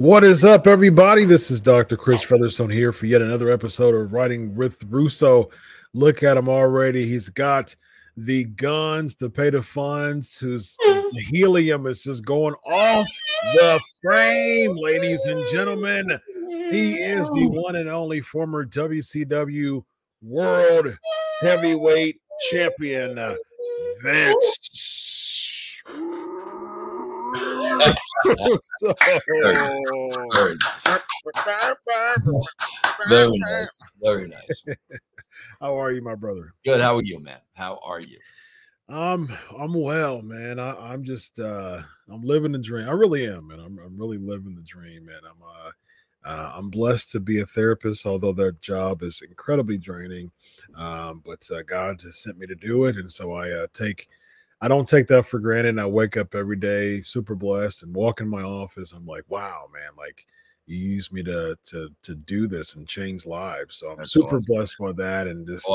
What is up, everybody? This is Dr. Chris Featherstone here for yet another episode of Writing with Russo. Look at him already. He's got the guns to pay the funds. The helium is just going off the frame, ladies and gentlemen. He is the one and only former WCW World Heavyweight Champion, Vince. So, very nice. Very nice. Very nice. How are you, my brother? Good. How are you, man? How are you? I'm well, man. I'm just I'm living the dream. I really am, man. I'm really living the dream, man. I'm blessed to be a therapist, although that job is incredibly draining. But God just sent me to do it, and so I don't take that for granted. I wake up every day super blessed and walk in my office. I'm like, wow, man, like you used me to do this and change lives. So I'm That's super awesome. Blessed by that. And just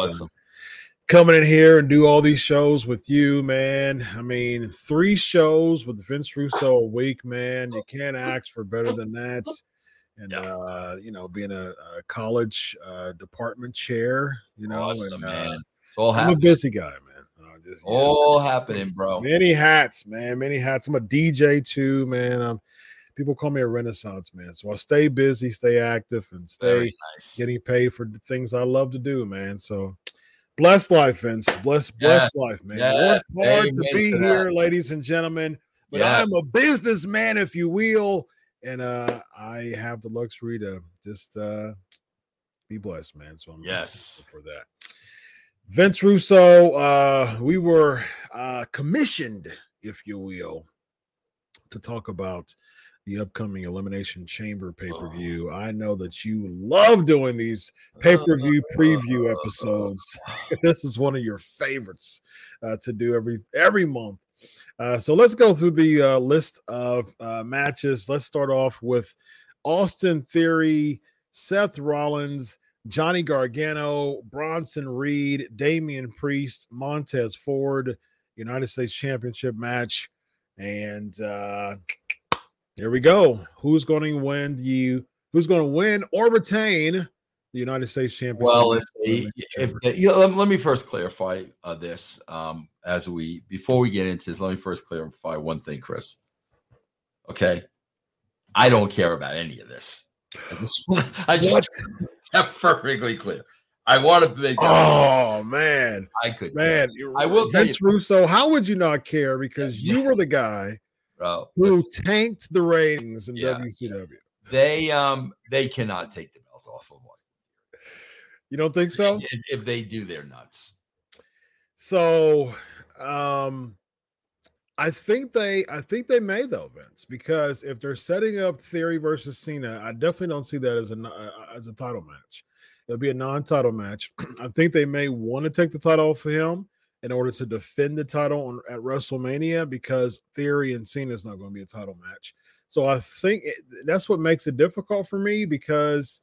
coming in here and do all these shows with you, man. I mean, 3 shows with Vince Russo a week, man. You can't ask for better than that. And, you know, being a college department chair, you know, awesome, and, man. I'm a busy guy, man. Just, all happening, bro. Many hats, man. Many hats. I'm a DJ too, man. People call me a renaissance man. So I stay busy, stay active, and stay getting paid for the things I love to do, man. So blessed life, Vince. Blessed life, man. Yes. It's hard to be here, ladies and gentlemen. But I'm a businessman, if you will. And I have the luxury to just be blessed, man. So I'm grateful for that. Vince Russo, we were commissioned, if you will, to talk about the upcoming Elimination Chamber pay-per-view. I know that you love doing these pay-per-view preview episodes. This is one of your favorites to do every month. So let's go through the list of matches. Let's start off with Austin Theory, Seth Rollins, Johnny Gargano, Bronson Reed, Damian Priest, Montez Ford, United States Championship match. And here we go. Who's going to win or retain the United States Championship? Well, let me first clarify this before we get into this. Let me first clarify one thing, Chris. Okay. I don't care about any of this. That's perfectly clear. I want to make that clear. Man. I could. Man, I will tell you. Vince Russo, how would you not care? Because you were the guy who tanked the ratings in WCW. They cannot take the belt off of us. You don't think so? If they do, they're nuts. So I think they may, though, Vince, because if they're setting up Theory versus Cena, I definitely don't see that as a title match. It'll be a non-title match. I think they may want to take the title off of him in order to defend the title at WrestleMania, because Theory and Cena is not going to be a title match. So I think that's what makes it difficult for me, because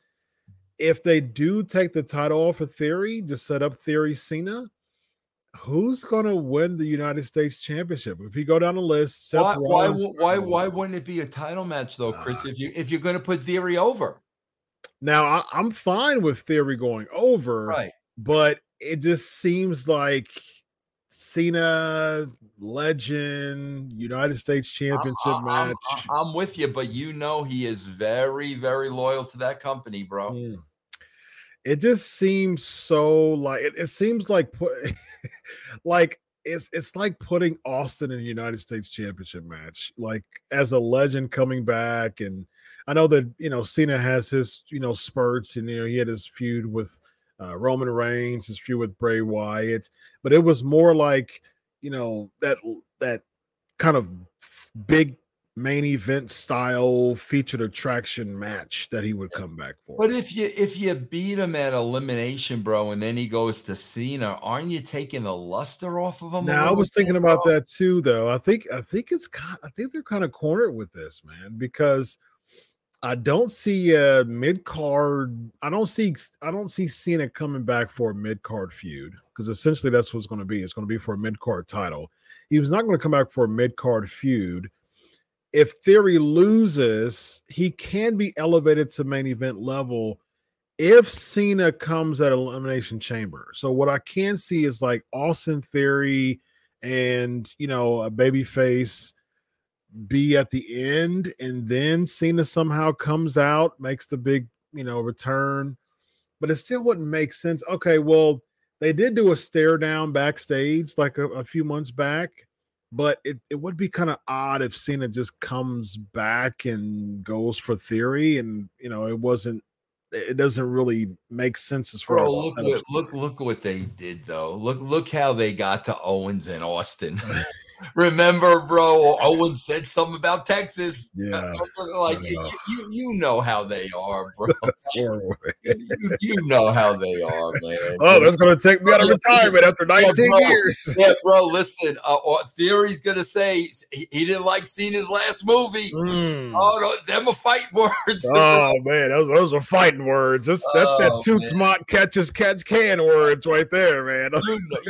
if they do take the title off of Theory to set up Theory Cena, who's going to win the United States Championship? If you go down the list, Seth Rollins. Why wouldn't it be a title match, though, Chris, if you're going to put Theory over? Now, I'm fine with Theory going over, right? But it just seems like Cena, legend, United States Championship match. I'm with you, but you know he is very, very loyal to that company, bro. Mm. It just seems so like it seems like it's like putting Austin in the United States Championship match, like as a legend coming back. And I know that, you know, Cena has his, you know, spurts, and, you know, he had his feud with Roman Reigns, his feud with Bray Wyatt, but it was more like, you know, that kind of big main event style featured attraction match that he would come back for. But if you beat him at Elimination, bro, and then he goes to Cena, aren't you taking the luster off of him? Now I was thinking about that too, though. I think they're kind of cornered with this, man, because I don't see a mid-card. I don't see Cena coming back for a mid-card feud, because essentially that's what's going to be. It's going to be for a mid-card title. He was not going to come back for a mid-card feud. if Theory loses, he can be elevated to main event level if Cena comes at Elimination Chamber. So what I can see is like Austin Theory and, you know, a babyface be at the end, and then Cena somehow comes out, makes the big, you know, return. But it still wouldn't make sense. Okay, well, they did do a stare down backstage like a few months back. But it would be kind of odd if Cena just comes back and goes for Theory, and you know it doesn't really make sense as far as look what they did though. Look how they got to Owens and Austin. Remember, bro, Owens said something about Texas. Yeah, like you know how they are, bro. You know how they are, man. Oh, that's gonna take me out of retirement after 19 years. Yeah, bro. Listen, Theory's gonna say he didn't like Cena's last movie. Oh, no, them are fighting words. Oh man, those are fighting words. That's that Toots Mott catch can words right there, man.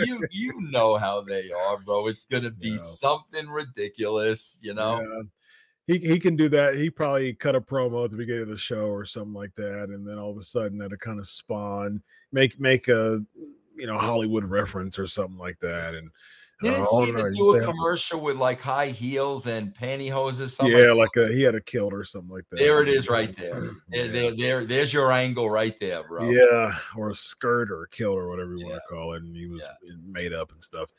You know how they are, bro. It's gonna be something ridiculous, you know. Yeah. He can do that. He probably cut a promo at the beginning of the show or something like that, and then all of a sudden that'll kind of spawn make a, you know, Hollywood reference or something like that. And didn't Cena do a commercial with like high heels and pantyhose or something? Yeah, like he had a kilt or something like that. There it is right there. Yeah. There's your angle right there, bro. Yeah, or a skirt or a kilt or whatever you want to call it. And he was made up and stuff.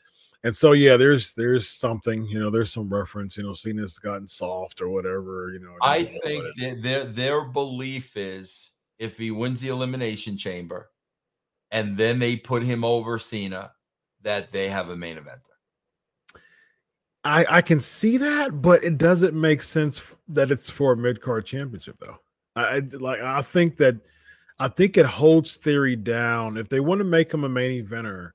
And so, yeah, there's something, you know, there's some reference, you know, Cena's gotten soft or whatever, you know. I think their belief is if he wins the Elimination Chamber and then they put him over Cena, that they have a main eventer. I can see that, but it doesn't make sense that it's for a mid-card championship, though. I think it holds Theory down. If they want to make him a main eventer,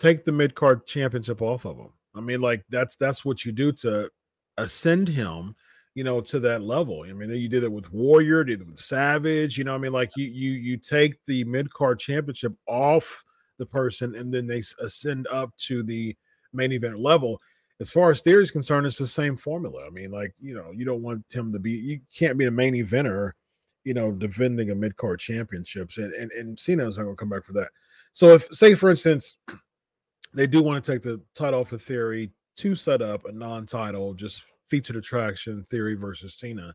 take the mid-card championship off of him. I mean, like that's what you do to ascend him, you know, to that level. I mean, you did it with Warrior, did it with Savage, you know. I mean, like you take the mid-card championship off the person, and then they ascend up to the main event level. As far as Theory is concerned, it's the same formula. I mean, like, you know, you don't want him to be. You can't be the main eventer, you know, defending a mid-card championships, and Cena's not going to come back for that. So if, say, for instance, they do want to take the title for Theory to set up a non-title, just featured attraction, Theory versus Cena.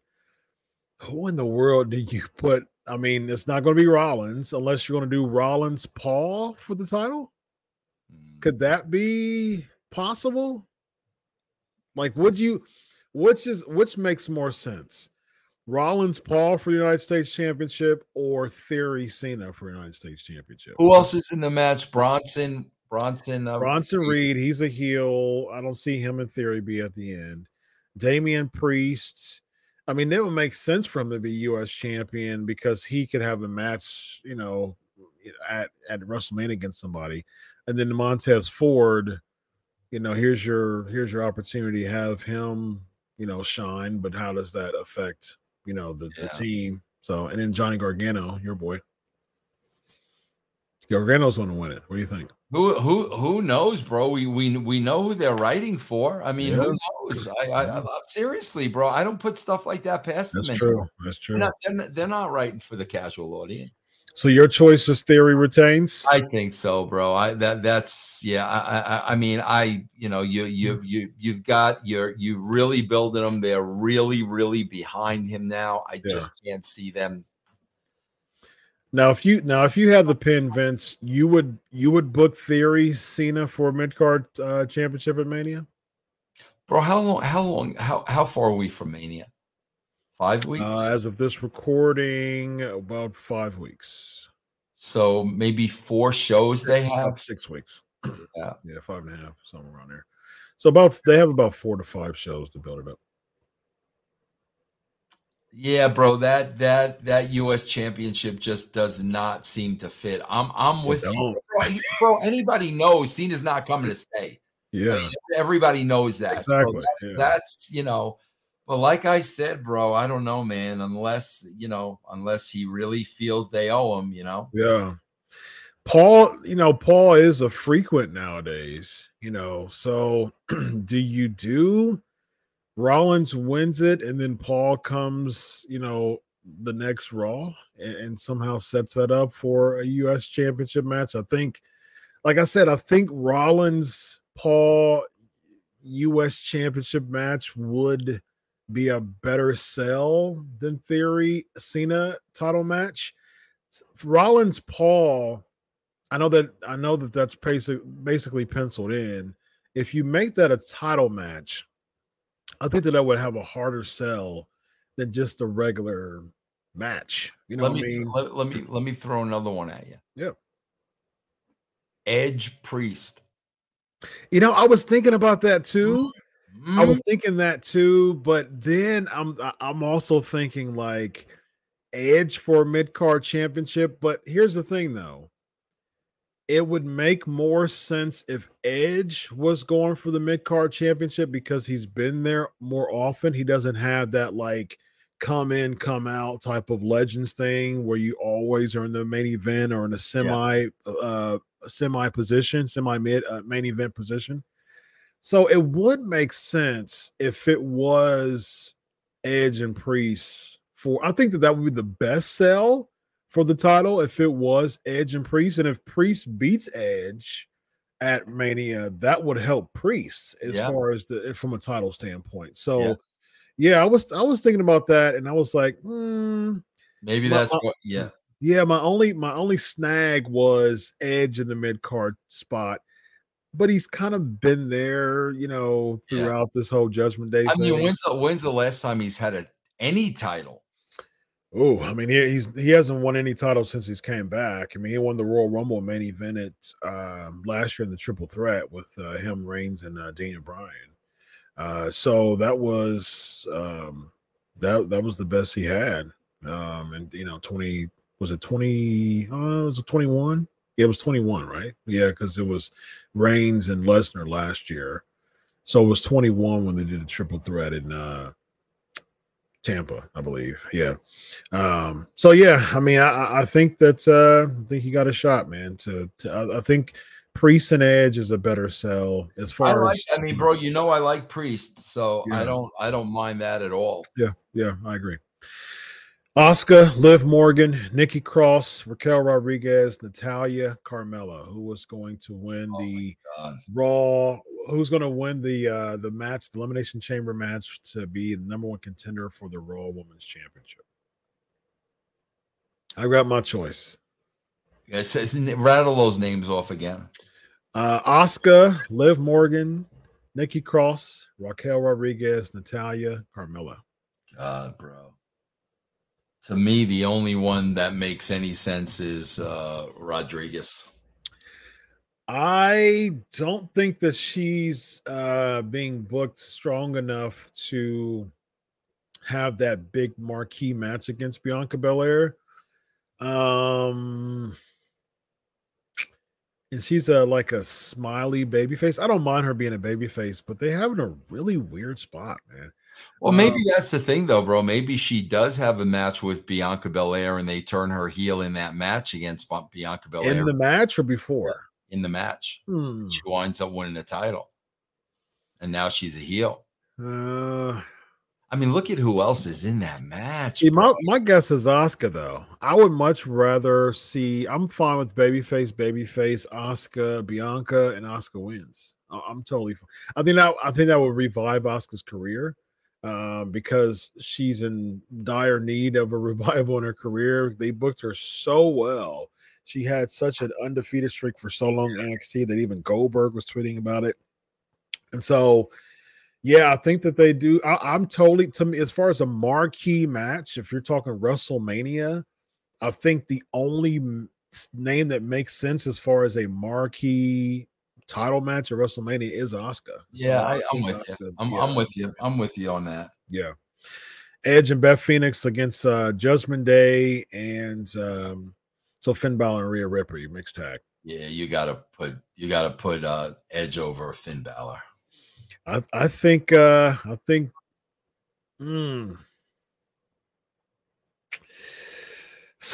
Who in the world do you put? I mean, it's not going to be Rollins unless you're going to do Rollins Paul for the title. Could that be possible? Like, which makes more sense? Rollins Paul for the United States Championship or Theory Cena for the United States Championship? Who else is in the match? Bronson Reed, he's a heel. I don't see him in Theory be at the end. Damian Priest, I mean, that would make sense for him to be U.S. champion because he could have a match, you know, at WrestleMania against somebody. And then Montez Ford, you know, here's your opportunity to have him, you know, shine. But how does that affect, you know, the team? So, and then Johnny Gargano, your boy. Gargano's going to win it. What do you think? Who knows, bro? We know who they're writing for. I mean, who knows? I seriously, bro. I don't put stuff like that past them. That's true. That's true. They're not writing for the casual audience. So your choice is Theory retains? I think so, bro. You've really building them. They're really, really behind him now. I just can't see them. Now, if you had the pin, Vince, you would book Theory Cena for mid-card championship at Mania? Bro, how far are we from Mania? 5 weeks? As of this recording, about 5 weeks. So maybe 4 shows they have? 6 weeks. Yeah, 5.5, somewhere around there. So they have about 4 to 5 shows to build it up. Yeah, bro, that U.S. championship just does not seem to fit. I'm with you, bro. Anybody knows Cena's not coming to stay. Yeah, I mean, everybody knows that. Exactly. So that's you know, but like I said, bro, I don't know, man. Unless he really feels they owe him, you know. Yeah, Paul is a frequent nowadays, you know. So do you do Rollins wins it, and then Paul comes, you know, the next Raw and somehow sets that up for a U.S. championship match. I think, like I said, I think Rollins, Paul, U.S. championship match would be a better sell than Theory, Cena title match. Rollins, Paul, I know that that's basically penciled in. If you make that a title match, I think that I would have a harder sell than just a regular match. You know what I mean? Let me throw another one at you. Yeah. Edge Priest. You know, I was thinking about that too. Mm-hmm. I was thinking that too, but then I'm also thinking like Edge for mid-card championship. But here's the thing though. It would make more sense if Edge was going for the mid-card championship because he's been there more often. He doesn't have that like come in, come out type of Legends thing where you always are in the main event or in a main event position. So it would make sense if it was Edge and Priest for, I think that would be the best sell for the title if it was Edge and Priest. And if Priest beats Edge at Mania, that would help Priest as far as from a title standpoint. So I was thinking about that and I was like, maybe my only snag was Edge in the mid-card spot, but he's kind of been there, you know, throughout this whole Judgment Day thing. I mean, when's the last time he's had any title? Oh, I mean, he hasn't won any title since he's came back. I mean, he won the Royal Rumble main event last year in the Triple Threat with him, Reigns, and Daniel Bryan. So that was that was the best he had. And you know, 21? Yeah, it was 21, right? Yeah, because it was Reigns and Lesnar last year, so it was 21 when they did a Triple Threat in Tampa, I believe. Yeah. So yeah, I mean, I think that I think he got a shot, man. I think Priest and Edge is a better sell as far as. I mean, bro, you know I like Priest, so yeah. I don't mind that at all. Yeah, yeah, I agree. Asuka, Liv Morgan, Nikki Cross, Raquel Rodriguez, Natalya, Carmella. Who was going to win the Raw? Who's going to win the match, the Elimination Chamber match, to be the number one contender for the Raw Women's Championship? I got my choice. Rattle those names off again. Asuka, Liv Morgan, Nikki Cross, Raquel Rodriguez, Natalya, Carmella. God, bro. To me, the only one that makes any sense is Rodriguez. I don't think that she's being booked strong enough to have that big marquee match against Bianca Belair. And she's like a smiley babyface. I don't mind her being a babyface, but they have a really weird spot, man. Well, maybe that's the thing, though, bro. Maybe she does have a match with Bianca Belair, and they turn her heel in that match against Bianca Belair. In the match or before? In the match. She winds up winning the title, and now she's a heel. I mean, look at who else is in that match. See, my guess is Asuka, though. I would much rather see – I'm fine with babyface, Asuka, Bianca, and Asuka wins. I'm totally fine. I think that would revive Asuka's career. Because she's in dire need of a revival in her career. They booked her so well. She had such an undefeated streak for so long in NXT that even Goldberg was tweeting about it. And so, yeah, I think that they do. I'm totally, to me, as far as a marquee match, if you're talking WrestleMania, I think the only name that makes sense as far as a marquee title match at WrestleMania is Asuka. Yeah, so I'm with you on that. Yeah. Edge and Beth Phoenix against Judgment Day and so Finn Balor and Rhea Ripley, mixed tag. Yeah, you gotta put Edge over Finn Balor.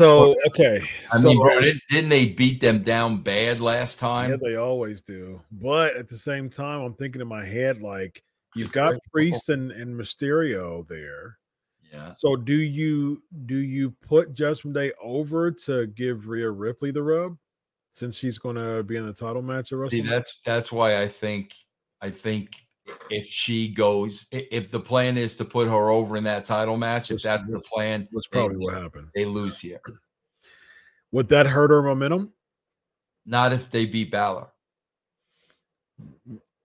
So, okay. I mean, bro, didn't they beat them down bad last time? Yeah, they always do. But at the same time, I'm thinking in my head, like, You've got Priest and Mysterio there. Yeah. So do you put Judgment Day over to give Rhea Ripley the rub since she's going to be in the title match at WrestleMania? See, that's why I think if she goes, if the plan is to put her over in that title match, if that's the plan, that's probably what happened. They lose here. Would that hurt her momentum? Not if they beat Balor.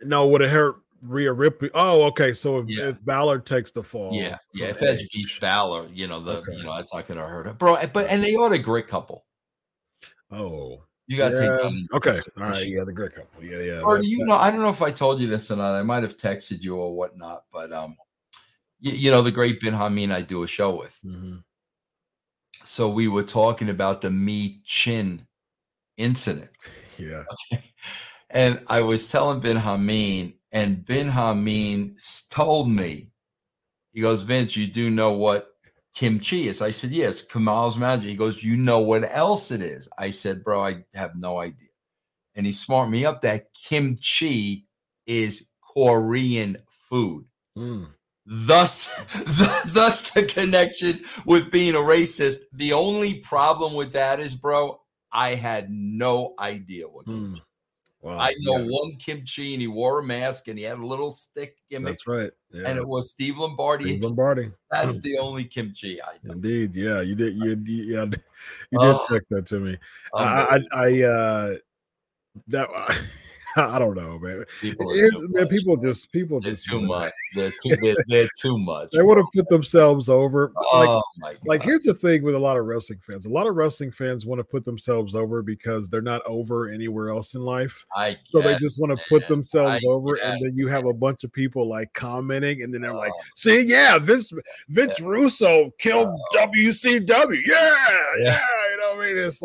No, would it hurt Rhea Ripley? Oh, okay. So if Balor takes the fall, if Edge beats Balor, that's not going to hurt her, bro. But and they are a great couple. Oh, you got to take them. Okay, all right. Yeah, the great couple. Yeah, yeah. Or I don't know if I told you this or not. I might have texted you or whatnot, but the great Ben Hameen, I do a show with. Mm-hmm. So we were talking about the Me Chin incident. Yeah. Okay. And I was telling Ben Hameen, and Ben Hameen told me, he goes, Vince, you do know what kimchi is? I said, yes, Kamal's magic. He goes, you know what else it is? I said, bro, I have no idea. And he smarted me up that kimchi is Korean food. Mm. Thus the connection with being a racist. The only problem with that is, bro, I had no idea what kimchi. Wow. I know one kimchi, and he wore a mask, and he had a little stick gimmick. That's right. Yeah. And it was Steve Lombardi. Steve Lombardi. That's the only kimchi I know. Indeed. Yeah, you did. You did text that to me. I don't know, man. People just too much. They're too much. They would have put themselves over. Oh, my God. Like, here's the thing with a lot of wrestling fans. A lot of wrestling fans want to put themselves over because they're not over anywhere else in life. They just want to put themselves over. And then you have a bunch of people like commenting, and then they're like, see, Vince Russo killed WCW. Yeah. You know what I mean? It's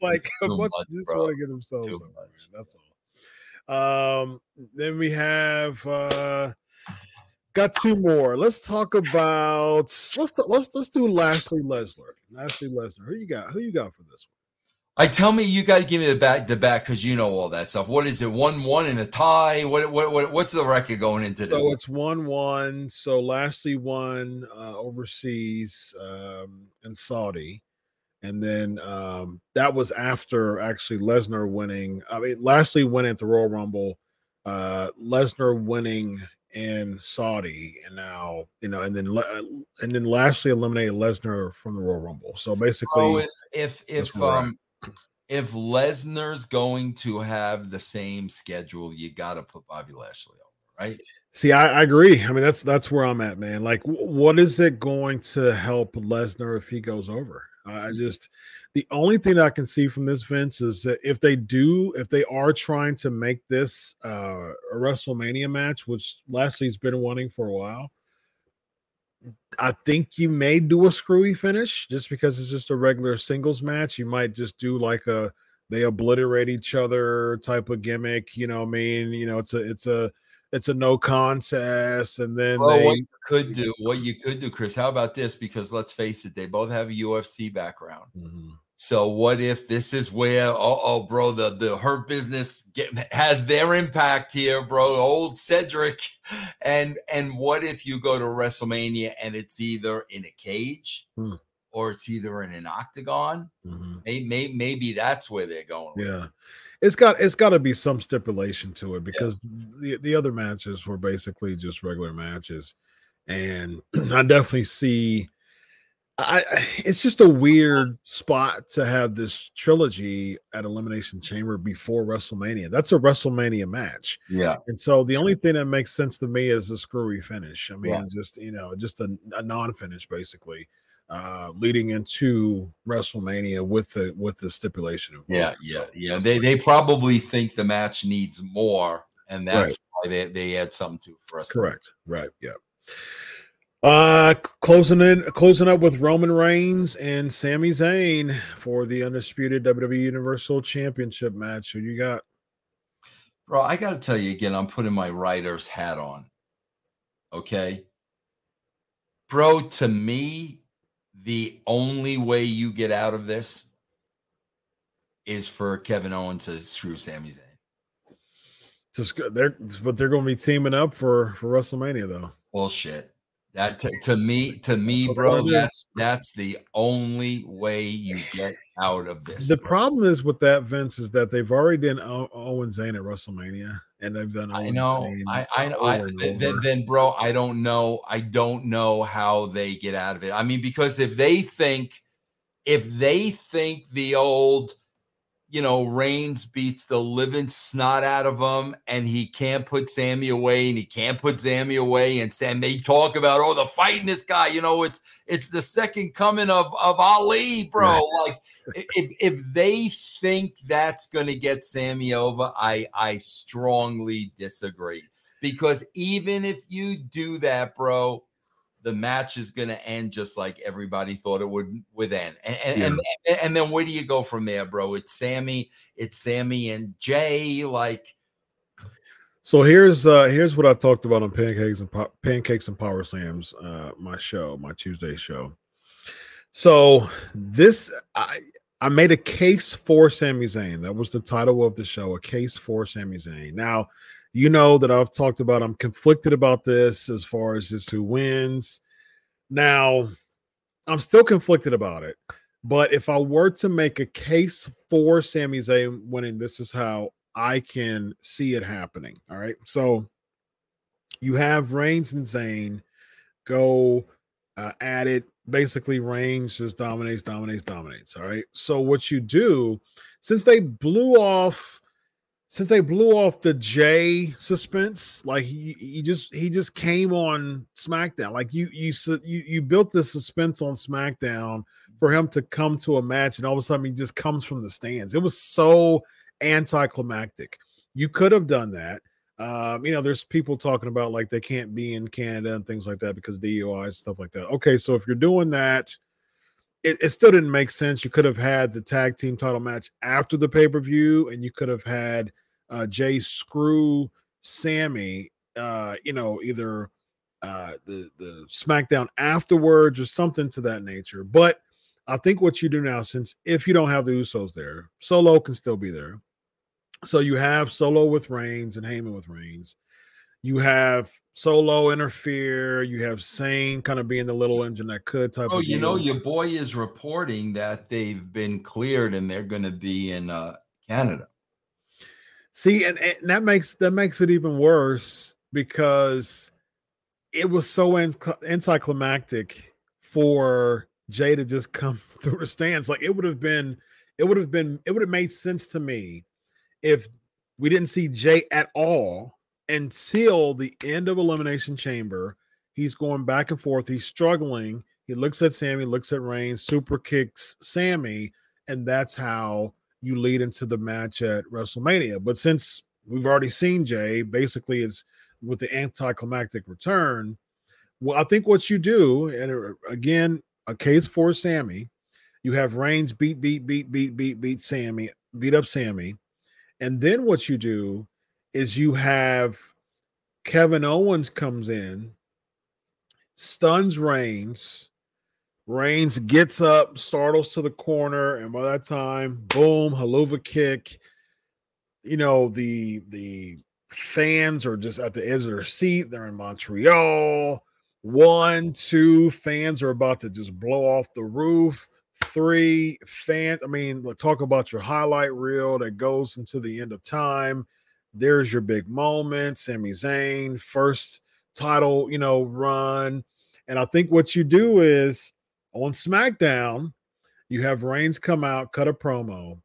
like just want to get themselves over. Man, that's all. Then we have got two more. Let's talk about let's do Lashley Lesnar. Lashley Lesnar. Who you got for this one? I tell me you got to give me the back because you know all that stuff. What is it? 1-1 in a tie. What's the record going into this? So it's 1-1. So Lashley won overseas in Saudi. And then that was after actually Lesnar winning. I mean, Lashley went at the Royal Rumble, Lesnar winning in Saudi, and now and then Lashley eliminated Lesnar from the Royal Rumble. So basically, if Lesnar's going to have the same schedule, you got to put Bobby Lashley over, right? See, I agree. I mean, that's where I'm at, man. Like, what is it going to help Lesnar if he goes over? I just, the only thing I can see from this, Vince, is that if they are trying to make this a WrestleMania match, which Lashley's been wanting for a while, I think you may do a screwy finish just because it's just a regular singles match. You might just do like they obliterate each other type of gimmick. You know what I mean? It's a no contest, and then what you could do, Chris, how about this? Because let's face it, they both have a UFC background. Mm-hmm. So what if this is where, bro, the Hurt Business has their impact here, bro, old Cedric. And what if you go to WrestleMania and it's either in a cage or it's either in an octagon? Mm-hmm. Maybe that's where they're going. Yeah. With. It's got to be some stipulation to it because the other matches were basically just regular matches, and I definitely see. It's just a weird spot to have this trilogy at Elimination Chamber before WrestleMania. That's a WrestleMania match, yeah. And so the only thing that makes sense to me is a screwy finish. I mean, just a non-finish basically. Leading into WrestleMania with the stipulation of They probably think the match needs more, and that's why they add something to it for us. Correct. Right. Yeah. Closing up with Roman Reigns and Sami Zayn for the undisputed WWE Universal Championship match. Who you got, bro? I got to tell you again, I'm putting my writer's hat on. Okay, bro. To me, the only way you get out of this is for Kevin Owens to screw Sami Zayn. But they're going to be teaming up for WrestleMania though. Bullshit. That to me, bro, that's the only way you get out of this. The problem is with that, Vince, is that they've already done Owens Zayn at WrestleMania, and they've done. Owens I know. Zayn then, bro, I don't know. I don't know how they get out of it. I mean, because if they think the old, you know, Reigns beats the living snot out of him, and he can't put Sami away, and they talk about, oh, the fight in this guy, you know, it's the second coming of Ali, bro. Like, if they think that's going to get Sami over, I strongly disagree, because even if you do that, bro, the match is going to end just like everybody thought it would end. And then where do you go from there, bro? It's Sami and Jay. Like, so here's what I talked about on Pancakes and Power Slams, my Tuesday show. So I made a case for Sami Zayn. That was the title of the show, a case for Sami Zayn. Now, you know that I've talked about, I'm conflicted about this as far as just who wins. Now, I'm still conflicted about it. But if I were to make a case for Sami Zayn winning, this is how I can see it happening. All right. So you have Reigns and Zayn go at it. Basically, Reigns just dominates. All right. So what you do, since they blew off the Jay suspense, like he just came on SmackDown. Like you built this suspense on SmackDown for him to come to a match, and all of a sudden he just comes from the stands. It was so anticlimactic. You could have done that. You know, there's people talking about like they can't be in Canada and things like that because DUIs and stuff like that. Okay, so if you're doing that, it still didn't make sense. You could have had the tag team title match after the pay-per-view, and you could have had Jay screw Sami, you know, either the SmackDown afterwards or something to that nature. But I think what you do now, since if you don't have the Usos there, Solo can still be there. So you have Solo with Reigns and Heyman with Reigns. You have Solo interfere. You have Zayn kind of being the little engine that could type. Oh, you know, your boy is reporting that they've been cleared and they're going to be in Canada. See, and that makes it even worse because it was so anticlimactic for Jay to just come through the stands. Like it would have made sense to me if we didn't see Jay at all. Until the end of Elimination Chamber, he's going back and forth. He's struggling. He looks at Sami, looks at Reigns, super kicks Sami, and that's how you lead into the match at WrestleMania. But since we've already seen Jay, basically it's with the anticlimactic return. Well, I think what you do, and again, a case for Sami, you have Reigns beat up Sami, and then what you do is you have Kevin Owens comes in, stuns Reigns. Reigns gets up, startles to the corner, and by that time, boom, haluva kick. You know, the fans are just at the edge of their seat. They're in Montreal. 1, 2, fans are about to just blow off the roof. 3, fans, I mean, talk about your highlight reel that goes into the end of time. There's your big moment, Sami Zayn, first title, you know, run. And I think what you do is on SmackDown, you have Reigns come out, cut a promo,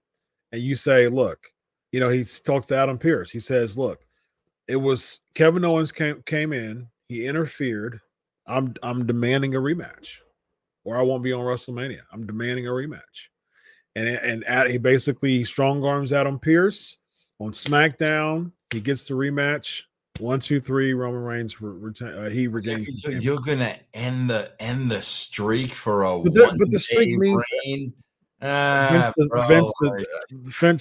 and you say, look, you know, he talks to Adam Pearce. He says, look, it was Kevin Owens came in, he interfered. I'm demanding a rematch, or I won't be on WrestleMania. I'm demanding a rematch. And he basically strong arms Adam Pearce. On SmackDown, he gets the rematch. 1, 2, 3. Roman Reigns he regains. So you're gonna end the streak for a but the streak means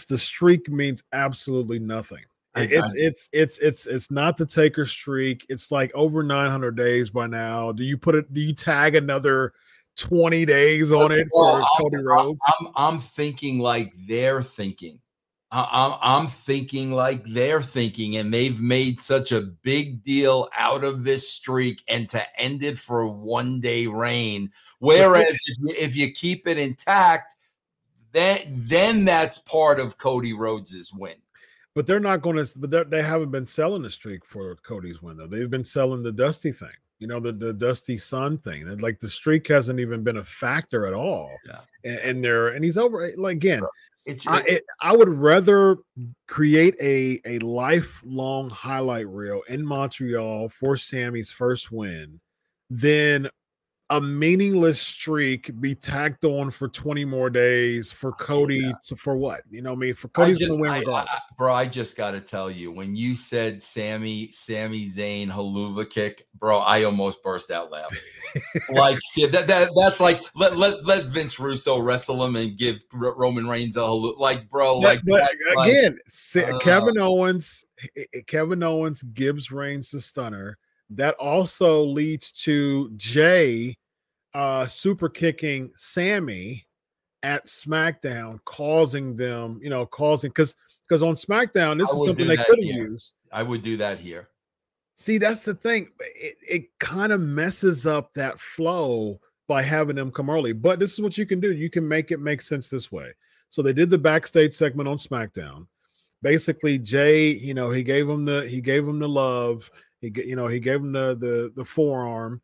the streak means absolutely nothing. It's not the Taker streak. It's like over 900 days by now. Do you tag another 20 days on it for Cody Rhodes? I'm thinking like they're thinking. I'm thinking like they're thinking, and they've made such a big deal out of this streak and to end it for a one-day reign. Whereas if you keep it intact, then that's part of Cody Rhodes's win. But they're not going to. But they haven't been selling the streak for Cody's win, though. They've been selling the Dusty thing. You know, the Dusty Sun thing. And like the streak hasn't even been a factor at all. Yeah. And he's over. Like again. Right. I would rather create a lifelong highlight reel in Montreal for Sammy's first win than a meaningless streak be tacked on for 20 more days for Cody to, for what? You know what I mean? For Cody's going to win regardless. Bro, I just got to tell you, when you said Sami Zayn haluva kick, bro, I almost burst out laughing. Like, that's like, let Vince Russo wrestle him and give Roman Reigns a haluva. Like, bro, Kevin Owens gives Reigns the stunner. That also leads to Jay super kicking Sammy at SmackDown, causing them, you know, because on SmackDown, this is something they could have used. I would do that here. See, that's the thing. It kind of messes up that flow by having them come early. But this is what you can do. You can make it make sense this way. So they did the backstage segment on SmackDown. Basically, Jay, you know, he gave him the love. He gave him the forearm,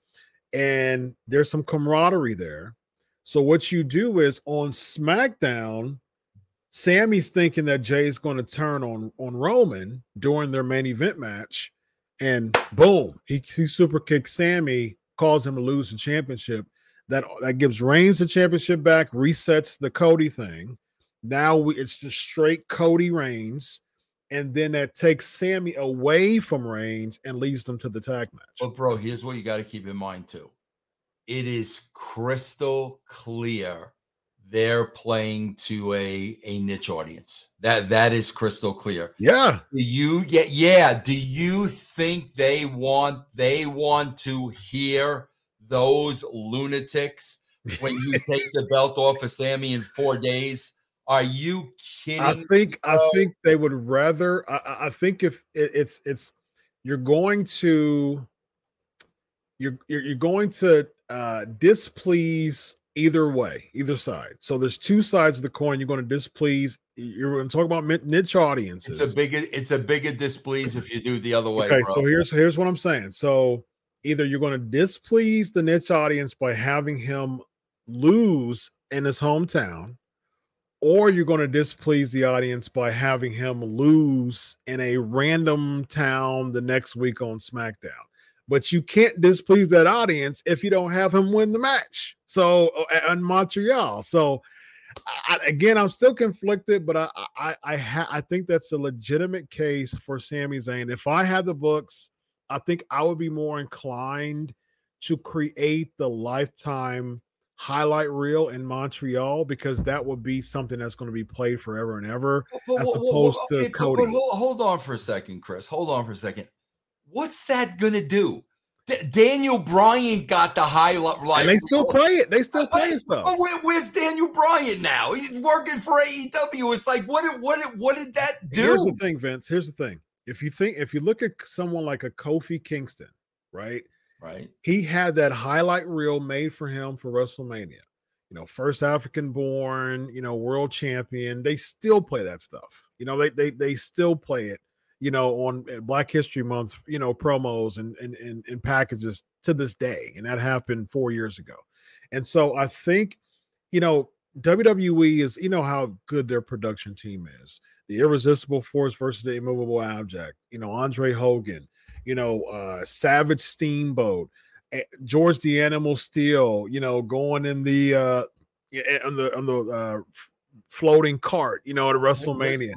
and there's some camaraderie there. So what you do is on SmackDown, Sammy's thinking that Jay's going to turn on Roman during their main event match, and boom, he super kicks Sammy, calls him to lose the championship. That gives Reigns the championship back, resets the Cody thing. Now it's just straight Cody Reigns. And then that takes Sammy away from Reigns and leads them to the tag match. But, bro, here's what you got to keep in mind, too. It is crystal clear they're playing to a niche audience. That is crystal clear. Yeah. Do you think they want to hear those lunatics when you take the belt off of Sammy in 4 days? Are you kidding? I think they would rather. I think if it's you're going to displease either way, either side. So there's two sides of the coin. You're going to displease. You're going to talk about niche audiences. It's a bigger displease if you do the other way. Okay, bro. So here's what I'm saying. So either you're going to displease the niche audience by having him lose in his hometown, or you're going to displease the audience by having him lose in a random town the next week on SmackDown. But you can't displease that audience if you don't have him win the match. So in Montreal. So again, I'm still conflicted, but I think that's a legitimate case for Sami Zayn. If I had the books, I think I would be more inclined to create the lifetime highlight reel in Montreal, because that would be something that's going to be played forever and ever, as opposed to Cody. Hold on for a second, Chris. Hold on for a second. What's that going to do? Daniel Bryan got the highlight. And they still play it. They still play it stuff. Where's Daniel Bryan now? He's working for AEW. It's like, what did that do? Here's the thing, Vince. Here's the thing. If you look at someone like a Kofi Kingston, right? Right. He had that highlight reel made for him for WrestleMania. You know, first African-born, you know, world champion. They still play that stuff. You know, they still play it, you know, on Black History Month, you know, promos and packages to this day. And that happened 4 years ago. And so I think, you know, WWE is, you know, how good their production team is. The Irresistible Force versus the Immovable Object. You know, Andre Hogan. You know, Savage Steamboat, George the Animal Steel. You know, going in the on the floating cart. You know, at WrestleMania,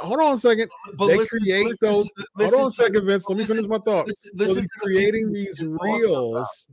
Hold on a second. Vince. Let me finish my thought. They're creating these reels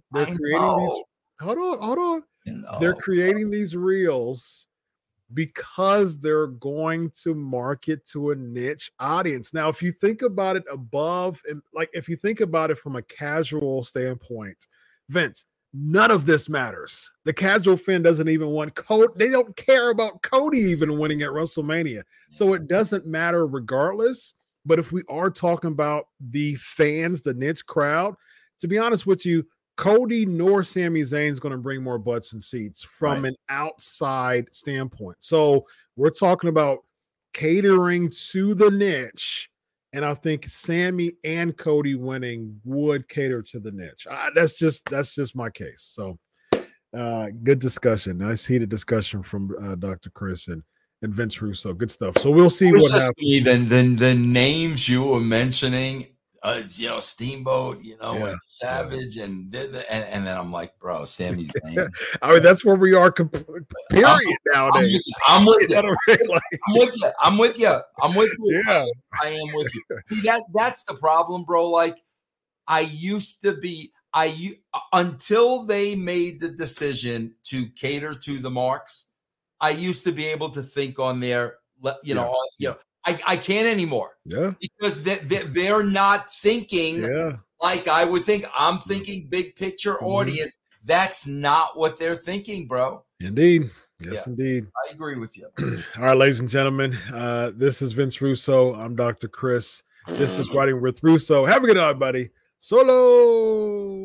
because they're going to market to a niche audience. Now, if you think about it above, and like if you think about it from a casual standpoint, Vince, none of this matters. The casual fan doesn't even want Cody. They don't care about Cody even winning at WrestleMania. So it doesn't matter regardless. But if we are talking about the fans, the niche crowd, to be honest with you, Cody nor Sami Zayn is going to bring more butts and seats from an outside standpoint. So we're talking about catering to the niche, and I think Sami and Cody winning would cater to the niche. That's just my case. So good discussion. Nice heated discussion from Dr. Chris and Vince Russo. Good stuff. So we'll see what happens. Then the names you were mentioning, Steamboat, and Savage, and then I'm like, bro, Sami Zayn. I mean, that's where we are. Period, nowadays. I'm with you. Yeah, I am with you. See, that's the problem, bro. Like, I used to be. Until they made the decision to cater to the marks, I used to be able to think on their, I can't anymore. Yeah. Because they're not thinking like I would think. I'm thinking big picture audience. That's not what they're thinking, bro. Indeed. Yes, indeed. I agree with you. All right, ladies and gentlemen. This is Vince Russo. I'm Dr. Chris. This is Writing with Russo. Have a good night, buddy. Solo.